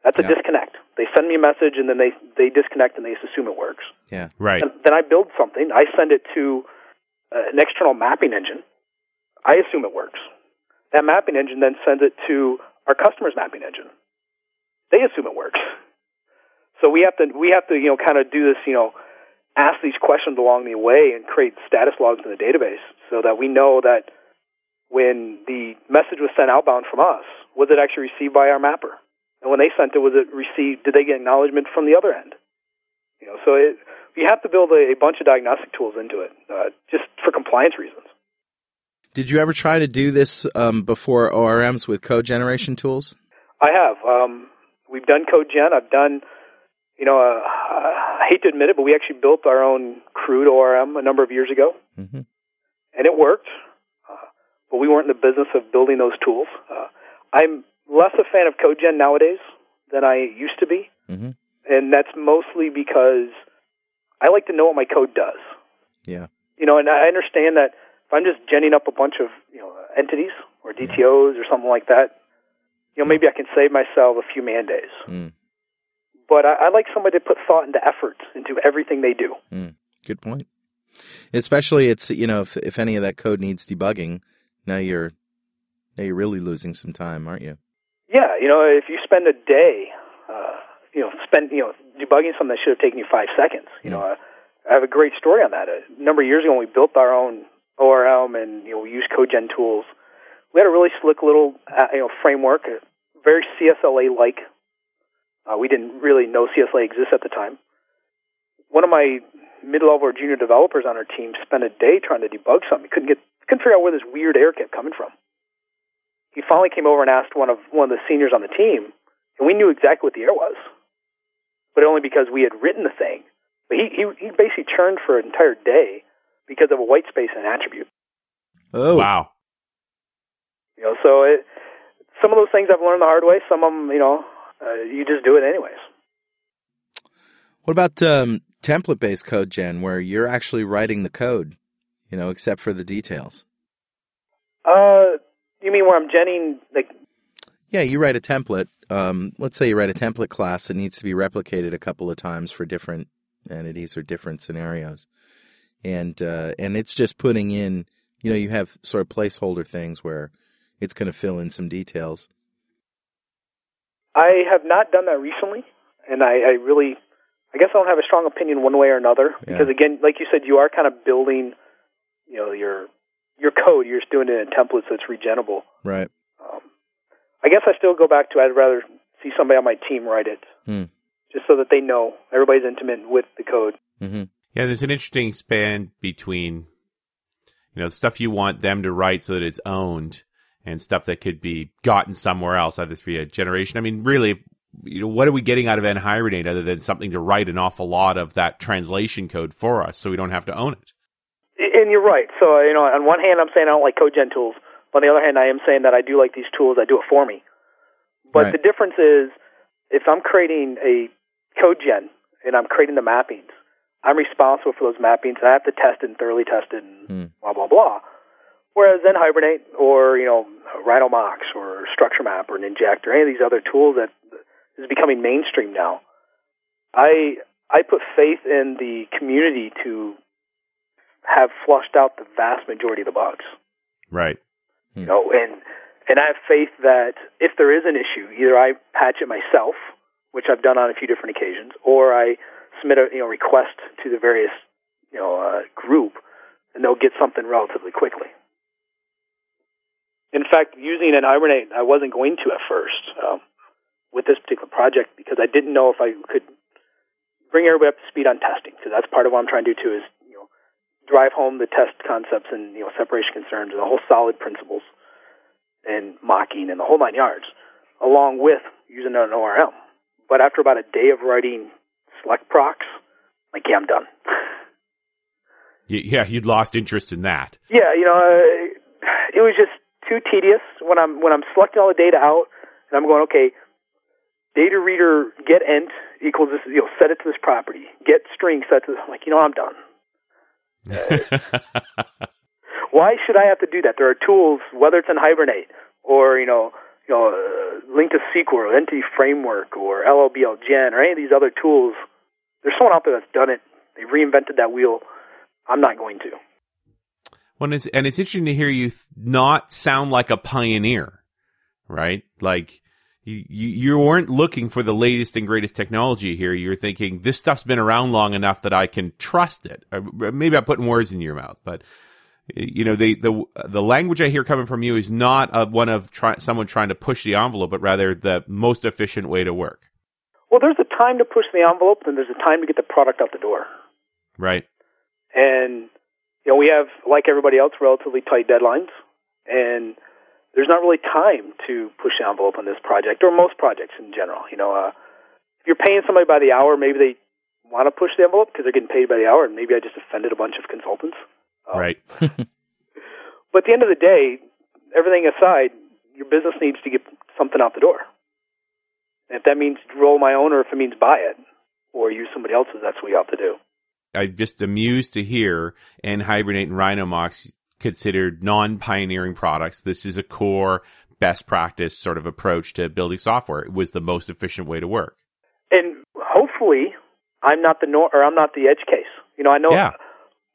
That's a yeah. disconnect. They send me a message, and then they, they disconnect, and they just assume it works. Yeah, right. And then I build something. I send it to uh, an external mapping engine. I assume it works. That mapping engine then sends it to our customer's mapping engine. They assume it works. So we have to we have to you know kind of do this you know ask these questions along the way and create status logs in the database so that we know that when the message was sent outbound from us, was it actually received by our mapper? And when they sent it, was it received? Did they get acknowledgement from the other end? You know, so it, you have to build a, a bunch of diagnostic tools into it, uh, just for compliance reasons. Did you ever try to do this um, before O R Ms with code generation tools? I have. Um, we've done code gen. I've done, you know, uh, I hate to admit it, but we actually built our own crude O R M a number of years ago, mm-hmm. and it worked. Uh, but we weren't in the business of building those tools. Uh, I'm less a fan of code gen nowadays than I used to be, mm-hmm. and that's mostly because I like to know what my code does. Yeah, you know, and I understand that if I'm just genning up a bunch of you know entities or D T Os yeah. or something like that, you know, maybe I can save myself a few man days. Mm. But I, I like somebody to put thought into effort into everything they do. Mm. Good point. Especially, it's you know, if if any of that code needs debugging, now you're now you're really losing some time, aren't you? Yeah, you know, if you spend a day, uh, you know, spend you know debugging something that should have taken you five seconds. You yeah. know, uh, I have a great story on that. A number of years ago, when we built our own O R M and you know we used CodeGen tools, we had a really slick little uh, you know framework, very C S L A like. Uh, we didn't really know C S L A exists at the time. One of my mid-level or junior developers on our team spent a day trying to debug something. Couldn't get couldn't figure out where this weird error kept coming from. He finally came over and asked one of one of the seniors on the team, and we knew exactly what the error was, but only because we had written the thing. But he, he, he basically churned for an entire day because of a white space and an attribute. Oh wow! You know, so it, some of those things I've learned the hard way. Some of them, you know, uh, you just do it anyways. What about um, template-based code gen, where you're actually writing the code, you know, except for the details? Uh. You mean where I'm genning, like... Yeah, you write a template. Um, let's say you write a template class that needs to be replicated a couple of times for different entities or different scenarios. And uh, and it's just putting in, you know, you have sort of placeholder things where it's going to fill in some details. I have not done that recently, and I, I really, I guess I don't have a strong opinion one way or another. Yeah. Because again, like you said, you are kind of building, you know, your... your code, you're just doing it in templates that's regenable. Right. Um, I guess I still go back to I'd rather see somebody on my team write it, hmm. just so that they know everybody's intimate with the code. Mm-hmm. Yeah, there's an interesting span between, you know, stuff you want them to write so that it's owned and stuff that could be gotten somewhere else, either via generation. I mean, really, you know, what are we getting out of NHibernate other than something to write an awful lot of that translation code for us so we don't have to own it? And you're right. So, you know, on one hand, I'm saying I don't like code gen tools. But on the other hand, I am saying that I do like these tools that do it for me. But right. The difference is, if I'm creating a code gen and I'm creating the mappings, I'm responsible for those mappings, and I have to test it and thoroughly test it and mm. blah, blah, blah. Whereas NHibernate or, you know, Rhino Mocks or StructureMap or Ninject or any of these other tools that is becoming mainstream now, I I put faith in the community to have flushed out the vast majority of the bugs. Right. Hmm. You know, and and I have faith that if there is an issue, either I patch it myself, which I've done on a few different occasions, or I submit a you know request to the various you know uh, group, and they'll get something relatively quickly. In fact, using NHibernate, I wasn't going to at first um, with this particular project because I didn't know if I could bring everybody up to speed on testing, because that's part of what I'm trying to do too is drive home the test concepts and, you know, separation concerns and the whole solid principles and mocking and the whole nine yards, along with using an O R M. But after about a day of writing select procs, like, yeah, I'm done. Yeah, you'd lost interest in that. Yeah, you know, uh, it was just too tedious when I'm when I'm selecting all the data out and I'm going, okay, data reader get int equals this, you know, set it to this property. Get string set to this. I'm like, you know, I'm done. Why should I have to do that? There are tools, whether it's in NHibernate or you know, you know, uh, linked to S Q L or Entity Framework or L L B L Gen or any of these other tools. There's someone out there that's done it. They reinvented that wheel. I'm not going to. Well, and it's, and it's interesting to hear you th- not sound like a pioneer, right? Like you, you, you weren't looking for the latest and greatest technology here. You're thinking this stuff's been around long enough that I can trust it. Maybe I'm putting words in your mouth, but you know, the the the language I hear coming from you is not a, one of try, someone trying to push the envelope, but rather the most efficient way to work. Well, there's a time to push the envelope, and there's a time to get the product out the door. Right. And you know, we have, like everybody else, relatively tight deadlines, and there's not really time to push the envelope on this project, or most projects in general. You know, uh, if you're paying somebody by the hour, maybe they want to push the envelope because they're getting paid by the hour, and maybe I just offended a bunch of consultants. Um, right. But at the end of the day, everything aside, your business needs to get something out the door. And if that means roll my own, or if it means buy it, or use somebody else's, that's what you have to do. I'm just amused to hear NHibernate and Rhino Mocks considered non-pioneering products. This is a core best practice sort of approach to building software. It was the most efficient way to work. And hopefully, I'm not the nor- or I'm not the edge case. You know, I know yeah.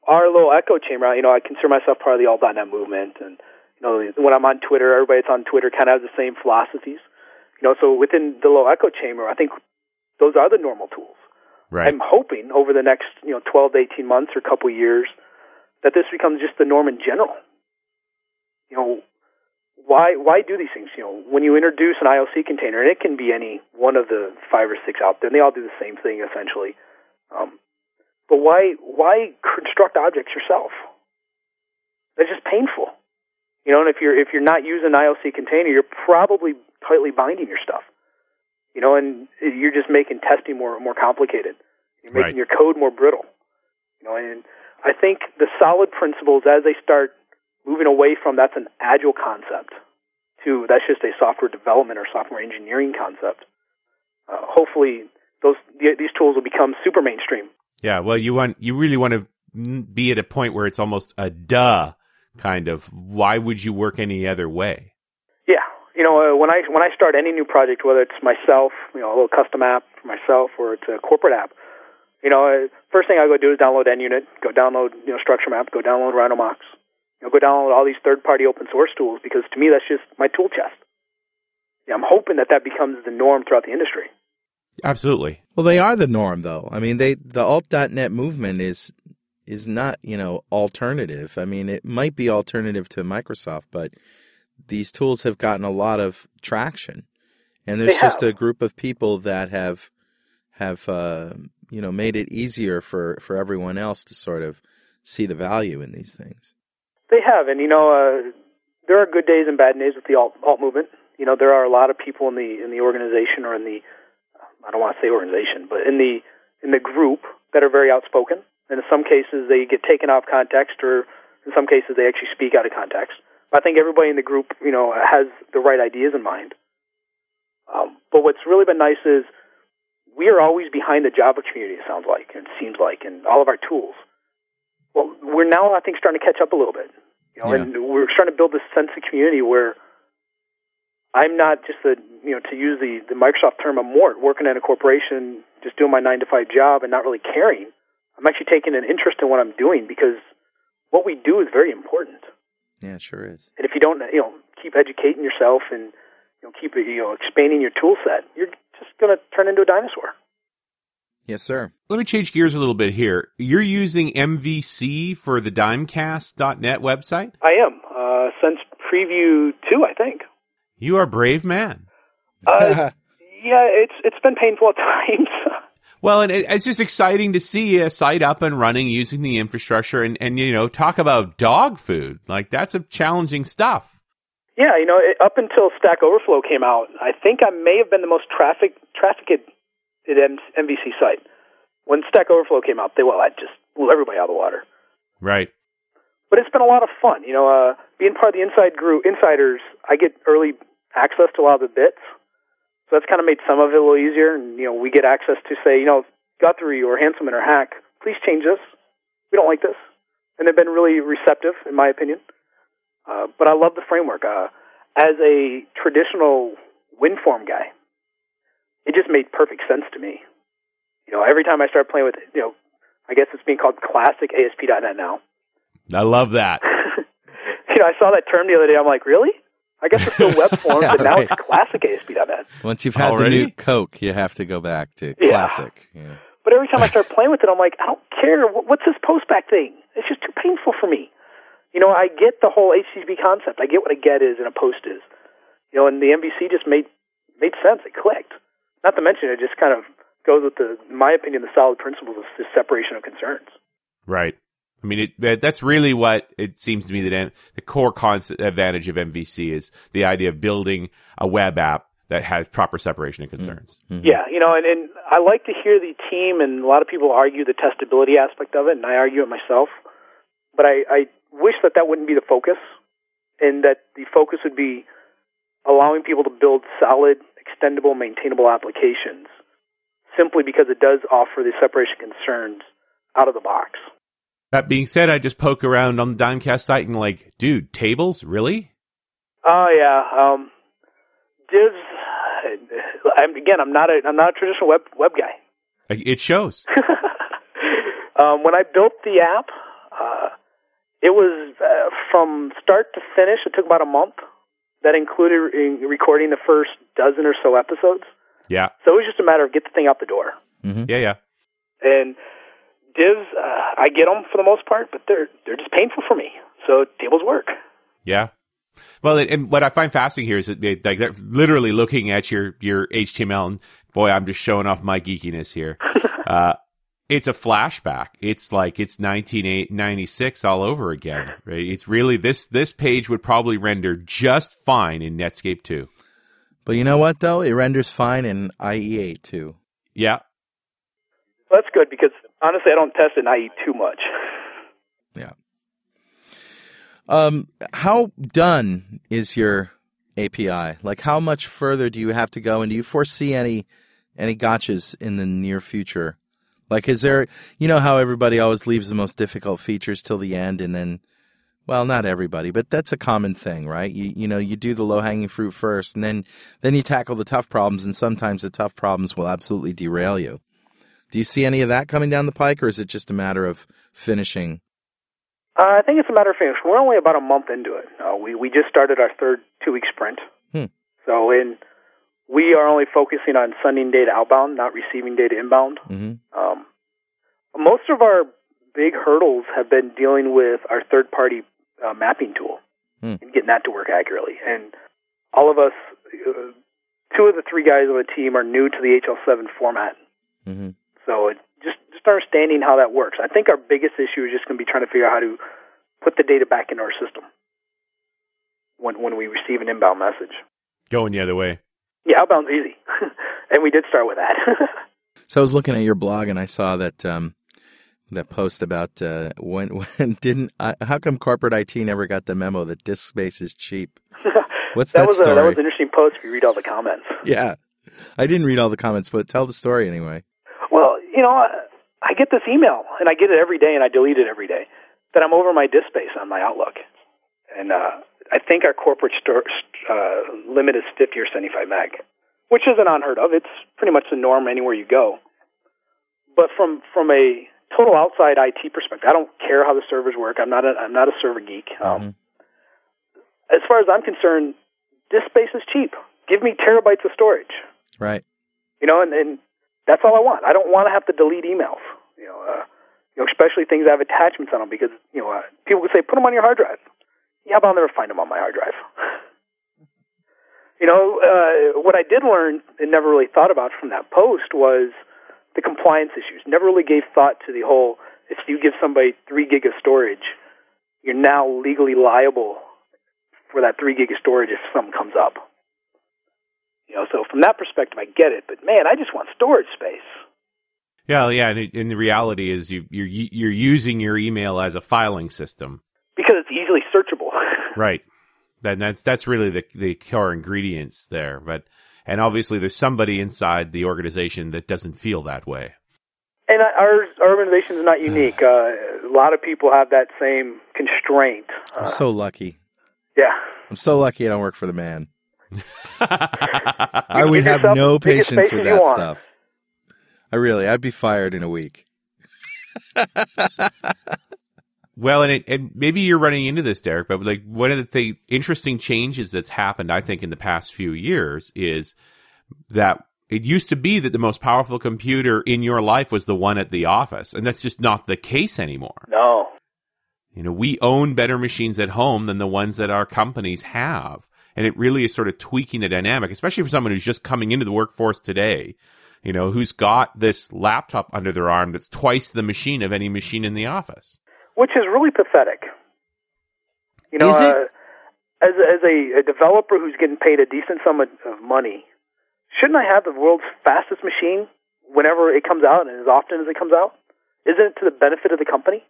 our little echo chamber. You know, I consider myself part of the all dot net movement, and you know, when I'm on Twitter, everybody that's on Twitter kind of has the same philosophies. You know, so within the little echo chamber, I think those are the normal tools. Right. I'm hoping over the next, you know, twelve to eighteen months or a couple of years that this becomes just the norm in general. You know, why why do these things? You know, when you introduce an I O C container, and it can be any one of the five or six out there, and they all do the same thing essentially. Um, but why why construct objects yourself? That's just painful. You know, and if you're if you're not using an I O C container, you're probably tightly binding your stuff. You know, and you're just making testing more more complicated. You're making right. your code more brittle. You know, and I think the solid principles, as they start moving away from that's an agile concept to that's just a software development or software engineering concept. Uh, hopefully, those these tools will become super mainstream. Yeah, well, you want you really want to be at a point where it's almost a duh kind of. Why would you work any other way? Yeah. You know, uh, when I when I start any new project, whether it's myself, you know, a little custom app for myself, or it's a corporate app, you know, uh, first thing I go do is download NUnit, go download, you know, StructureMap, go download Rhino Mocks, you know, go download all these third-party open-source tools, because to me that's just my tool chest. Yeah, I'm hoping that that becomes the norm throughout the industry. Absolutely. Well, they are the norm, though. I mean, they the alt dot net movement is is not, you know, alternative. I mean, it might be alternative to Microsoft, but these tools have gotten a lot of traction, and there's just a group of people that have have uh, you know, made it easier for, for everyone else to sort of see the value in these things. They have, and you know, uh, there are good days and bad days with the alt, alt movement. You know, there are a lot of people in the in the organization, or in the I don't want to say organization, but in the in the group that are very outspoken, and in some cases they get taken out of context, or in some cases they actually speak out of context. I think everybody in the group, you know, has the right ideas in mind. Um, but what's really been nice is we are always behind the Java community, it sounds like, and it seems like, and all of our tools. Well, we're now, I think, starting to catch up a little bit. You know, yeah. And we're starting to build this sense of community where I'm not just a, you know, to use the, the Microsoft term, a mort, working at a corporation, just doing my nine to five job and not really caring. I'm actually taking an interest in what I'm doing, because what we do is very important. Yeah, it sure is. And if you don't, you know, keep educating yourself and you know, keep, you know, expanding your tool set, you're just going to turn into a dinosaur. Yes, sir. Let me change gears a little bit here. You're using M V C for the Dimecast dot net website? I am, uh, since Preview two, I think. You are a brave man. Uh, yeah, it's it's been painful at times. Well, and it's just exciting to see a site up and running using the infrastructure, and, and you know, talk about dog food. Like, that's a challenging stuff. Yeah, you know, it, up until Stack Overflow came out, I think I may have been the most traffic, trafficked at M V C site. When Stack Overflow came out, they, well, I just blew everybody out of the water. Right. But it's been a lot of fun. You know, uh, being part of the inside group, insiders, I get early access to a lot of the bits. So that's kind of made some of it a little easier, and you know, we get access to say, you know, Guthrie or Hanselman or Hack, please change this. We don't like this, and they've been really receptive, in my opinion. Uh, but I love the framework. Uh, as a traditional WinForm guy, it just made perfect sense to me. You know, every time I start playing with, you know, I guess it's being called classic A S P dot net now. I love that. dude, I saw that term the other day. I'm like, really? I guess it's still web forms, yeah, but now right. It's classic A S P dot net. Once you've had Already? the new Coke, you have to go back to yeah. classic. Yeah. But every time I start playing with it, I'm like, I don't care. What's this postback thing? It's just too painful for me. You know, I get the whole H T T P concept. I get what a get is and a post is. You know, and the M V C just made made sense. It clicked. Not to mention, it just kind of goes with the, in my opinion, the solid principles of the separation of concerns. Right. I mean, it, that, that's really what it seems to me that M- the core concept advantage of M V C is the idea of building a web app that has proper separation of concerns. Mm-hmm. Yeah, you know, and, and I like to hear the team, and a lot of people argue the testability aspect of it, and I argue it myself. But I, I wish that that wouldn't be the focus, and that the focus would be allowing people to build solid, extendable, maintainable applications simply because it does offer the separation concerns out of the box. That being said, I just poke around on the Dimecast site and like, dude, tables? Really? Oh, yeah. Um, divs, I'm, again, I'm not a, I'm not a traditional web web guy. It shows. um, when I built the app, uh, it was uh, from start to finish, it took about a month. That included in recording the first dozen or so episodes. Yeah. So it was just a matter of get the thing out the door. Mm-hmm. Yeah, yeah. And divs, uh, I get them for the most part, but they're they're just painful for me. So tables work. Yeah. Well, and what I find fascinating here is that they, like they're literally looking at your, your H T M L, and boy, I'm just showing off my geekiness here. uh, it's a flashback. It's like it's nineteen ninety-six all over again. Right? It's really this this page would probably render just fine in Netscape two. But you know what though? It renders fine in I E eight too. Yeah. Well, that's good because honestly, I don't test in I E too much. Yeah. Um, how done is your A P I? Like, how much further do you have to go? And do you foresee any any gotchas in the near future? Like, is there, you know how everybody always leaves the most difficult features till the end and then, well, not everybody, but that's a common thing, right? You you know, you do the low-hanging fruit first and then, then you tackle the tough problems, and sometimes the tough problems will absolutely derail you. Do you see any of that coming down the pike, or is it just a matter of finishing? Uh, I think it's a matter of finish. We're only about a month into it. Uh, we we just started our third two-week sprint. Hmm. So in, we are only focusing on sending data outbound, not receiving data inbound. Mm-hmm. Um, most of our big hurdles have been dealing with our third-party uh, mapping tool hmm. and getting that to work accurately. And all of us, uh, two of the three guys on the team are new to the H L seven format. Mm-hmm. So it just, just understanding how that works. I think our biggest issue is just going to be trying to figure out how to put the data back into our system when when we receive an inbound message. Going the other way. Yeah, outbound's easy. And we did start with that. So I was looking at your blog and I saw that um, that post about uh, when when didn't uh, how come corporate I T never got the memo that disk space is cheap? What's that, that was story? A, that was an interesting post if you read all the comments. Yeah. I didn't read all the comments, but tell the story anyway. Well, you know, I get this email, and I get it every day, and I delete it every day, that I'm over my disk space on my Outlook. And uh, I think our corporate store, uh, limit is fifty or seventy-five meg, which isn't unheard of. It's pretty much the norm anywhere you go. But from from a total outside I T perspective, I don't care how the servers work. I'm not a, I'm not a server geek. Mm-hmm. Um, as far as I'm concerned, disk space is cheap. Give me terabytes of storage. Right. You know, and... and that's all I want. I don't want to have to delete emails, you know, uh, you know, especially things that have attachments on them because, you know, uh, people can say, put them on your hard drive. Yeah, but I'll never find them on my hard drive. You know, uh, what I did learn and never really thought about from that post was the compliance issues. Never really gave thought to the whole, if you give somebody three gig of storage, you're now legally liable for that three gig of storage if something comes up. You know, so from that perspective, I get it. But man, I just want storage space. Yeah, yeah. And, it, and the reality is, you, you're you're using your email as a filing system because it's easily searchable. Right. Then that's that's really the the core ingredients there. But and obviously, there's somebody inside the organization that doesn't feel that way. And our our organization is not unique. uh, a lot of people have that same constraint. I'm uh, so lucky. Yeah. I'm so lucky. I don't work for the man. I would have yourself, no patience with that stuff. I really, I'd be fired in a week. Well, and, it, and maybe you're running into this, Derik, but like one of the thing, interesting changes that's happened, I think, in the past few years is that it used to be that the most powerful computer in your life was the one at the office, and that's just not the case anymore. No. You know, we own better machines at home than the ones that our companies have, and it really is sort of tweaking the dynamic, especially for someone who's just coming into the workforce today, you know, who's got this laptop under their arm that's twice the machine of any machine in the office. Which is really pathetic. You know, is it? Uh, as, as a, a developer who's getting paid a decent sum of, of money, shouldn't I have the world's fastest machine whenever it comes out and as often as it comes out? Isn't it to the benefit of the company?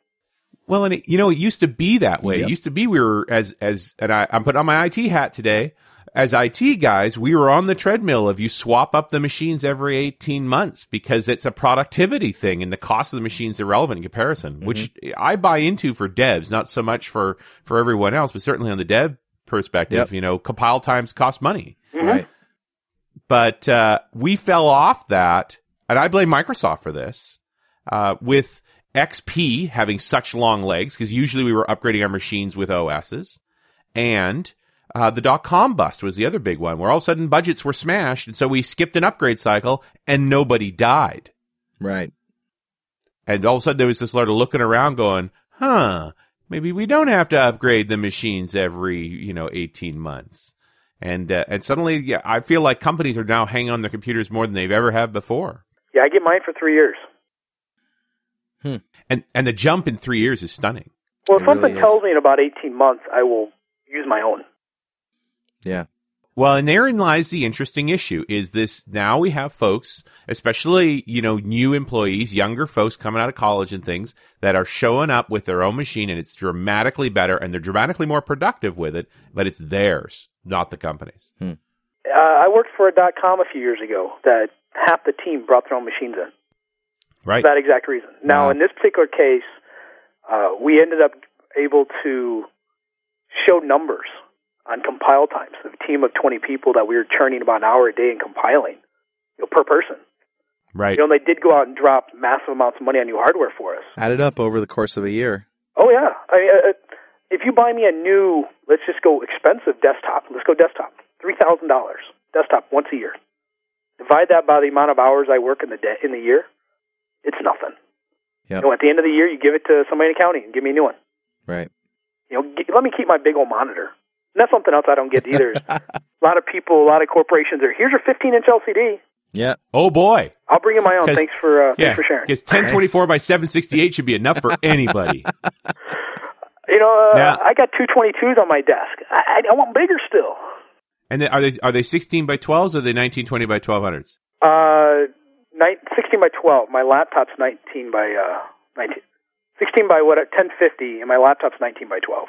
Well, and it, you know, it used to be that way. Yep. It used to be we were, as, as and I, I'm putting on my I T hat today, as I T guys, we were on the treadmill of you swap up the machines every eighteen months because it's a productivity thing and the cost of the machine is irrelevant in comparison, mm-hmm. which I buy into for devs, not so much for, for everyone else, but certainly on the dev perspective, yep. you know, compile times cost money. Mm-hmm. Right? But uh, we fell off that, and I blame Microsoft for this, uh, with X P having such long legs because usually we were upgrading our machines with O Ss, and... Uh, the dot-com bust was the other big one, where all of a sudden budgets were smashed, and so we skipped an upgrade cycle, and nobody died. Right. And all of a sudden, there was this sort of looking around going, huh, maybe we don't have to upgrade the machines every, you know, eighteen months. And uh, and suddenly, yeah, I feel like companies are now hanging on their computers more than they've ever had before. Yeah, I get mine for three years. Hmm. And, and the jump in three years is stunning. Well, if something tells me in about eighteen months, I will use my own. Yeah. Well, and therein lies the interesting issue is this now we have folks, especially, you know, new employees, younger folks coming out of college and things that are showing up with their own machine and it's dramatically better and they're dramatically more productive with it, but it's theirs, not the company's. Hmm. Uh, I worked for a dot-com a few years ago that half the team brought their own machines in. Right. For that exact reason. Now, wow. in this particular case, uh, we ended up able to show numbers on compile times, so a team of twenty people that we were churning about an hour a day and compiling, you know, per person. Right. You know, and they did go out and drop massive amounts of money on new hardware for us. Added up over the course of a year. Oh, yeah. I mean, uh, if you buy me a new, let's just go expensive desktop, let's go desktop, three thousand dollars desktop once a year. Divide that by the amount of hours I work in the day, in the year, it's nothing. Yep. You know, at the end of the year, you give it to somebody in accounting and give me a new one. Right. You know, get, let me keep my big old monitor. And that's something else I don't get either. A lot of people, a lot of corporations are, here's your fifteen-inch L C D. Yeah. Oh, boy. I'll bring in my own. Thanks for, uh, yeah, thanks for sharing. Because ten twenty-four by seven sixty-eight should be enough for anybody. You know, uh, now, I got two twenty-twos on my desk. I, I want bigger still. And then are they are they sixteen by twelves or are they nineteen twenty by twelve hundreds? Uh, nine, sixteen by twelve. My laptop's nineteen by nineteen. sixteen by what? ten fifty, and my laptop's nineteen by twelve.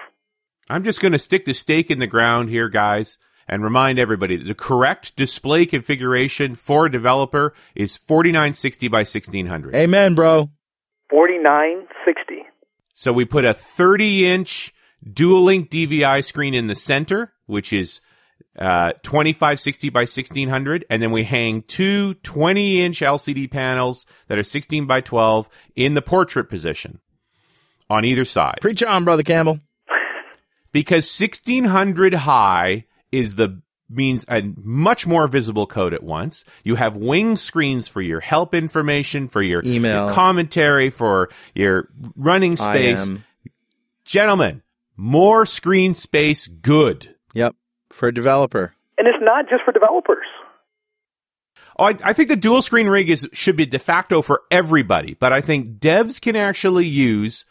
I'm just going to stick the stake in the ground here, guys, and remind everybody that the correct display configuration for a developer is forty-nine sixty by sixteen hundred. Amen, bro. forty-nine sixty. So we put a thirty-inch dual-link D V I screen in the center, which is uh, twenty-five sixty by sixteen hundred, and then we hang two twenty-inch L C D panels that are sixteen by twelve in the portrait position on either side. Preach on, Brother Campbell. Because sixteen hundred high is the means a much more visible code at once. You have wing screens for your help information, for your email, your commentary, for your running space. I M. Gentlemen, more screen space, good. Yep, for a developer. And it's not just for developers. Oh, I, I think the dual screen rig is should be de facto for everybody, but I think devs can actually use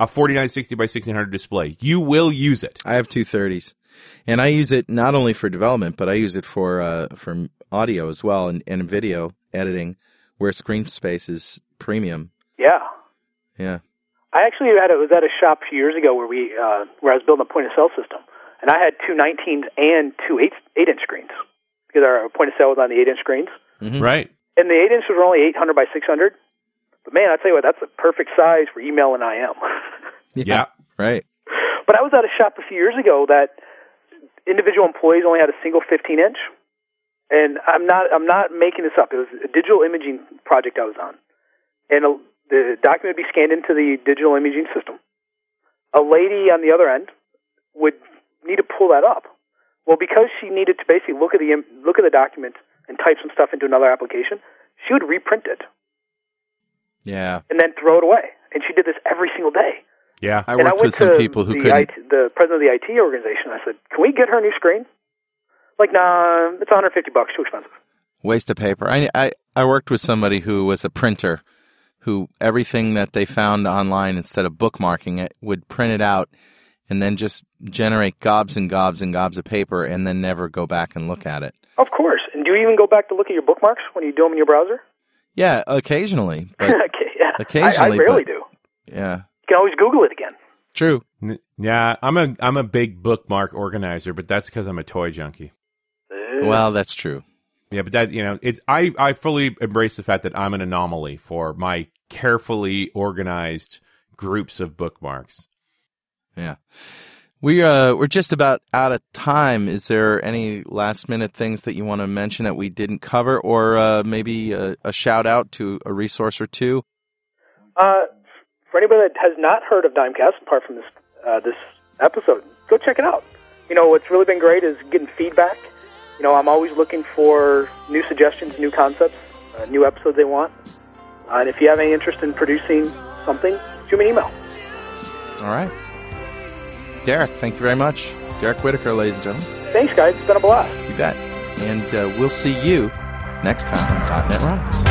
a forty-nine sixty by sixteen hundred display. You will use it. I have two thirties, and I use it not only for development, but I use it for uh, for audio as well and, and video editing, where screen space is premium. Yeah, yeah. I actually had it was at a shop a few years ago where we uh, where I was building a point of sale system, and I had two nineteens and two eight eight inch screens because our point of sale was on the eight inch screens. Mm-hmm. Right. And the eight inches were only eight hundred by six hundred. But, man, I'll tell you what, that's the perfect size for email and I M. Yeah, right. But I was at a shop a few years ago that individual employees only had a single fifteen-inch. And I'm not I'm not making this up. It was a digital imaging project I was on. And a, the document would be scanned into the digital imaging system. a lady on the other end would need to pull that up. Well, because she needed to basically look at the look at the document and type some stuff into another application, she would reprint it. Yeah. And then throw it away. And she did this every single day. Yeah. I and worked I with some people who couldn't. I T, the president of the I T organization, I said, "Can we get her a new screen?" Like, nah, it's one hundred fifty bucks. Too expensive. Waste of paper. I, I, I worked with somebody who was a printer who everything that they found online, instead of bookmarking it, would print it out and then just generate gobs and gobs and gobs of paper and then never go back and look at it. Of course. And do you even go back to look at your bookmarks when you do them in your browser? Yeah, occasionally. But okay, yeah. Occasionally. I, I rarely but, do. Yeah. You can always Google it again. True. N- yeah, I'm a I'm a big bookmark organizer, but that's because I'm a toy junkie. Uh, well, that's true. Yeah, but that, you know, it's I, I fully embrace the fact that I'm an anomaly for my carefully organized groups of bookmarks. Yeah. We uh we're just about out of time. Is there any last minute things that you want to mention that we didn't cover, or uh, maybe a, a shout out to a resource or two? Uh, for anybody that has not heard of Dimecast, apart from this uh, this episode, go check it out. You know, what's really been great is getting feedback. You know, I'm always looking for new suggestions, new concepts, uh, new episodes they want. Uh, and if you have any interest in producing something, shoot me an email. All right. Derik, thank you very much. Derik Whittaker, ladies and gentlemen. Thanks, guys. It's been a blast. You bet. And uh, we'll see you next time on .dot NET Rocks.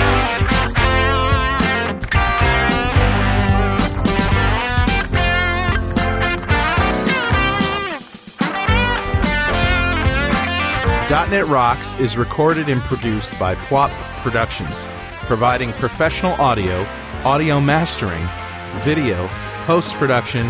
.dot NET Rocks is recorded and produced by P W O P Productions, providing professional audio, audio mastering, video, post-production,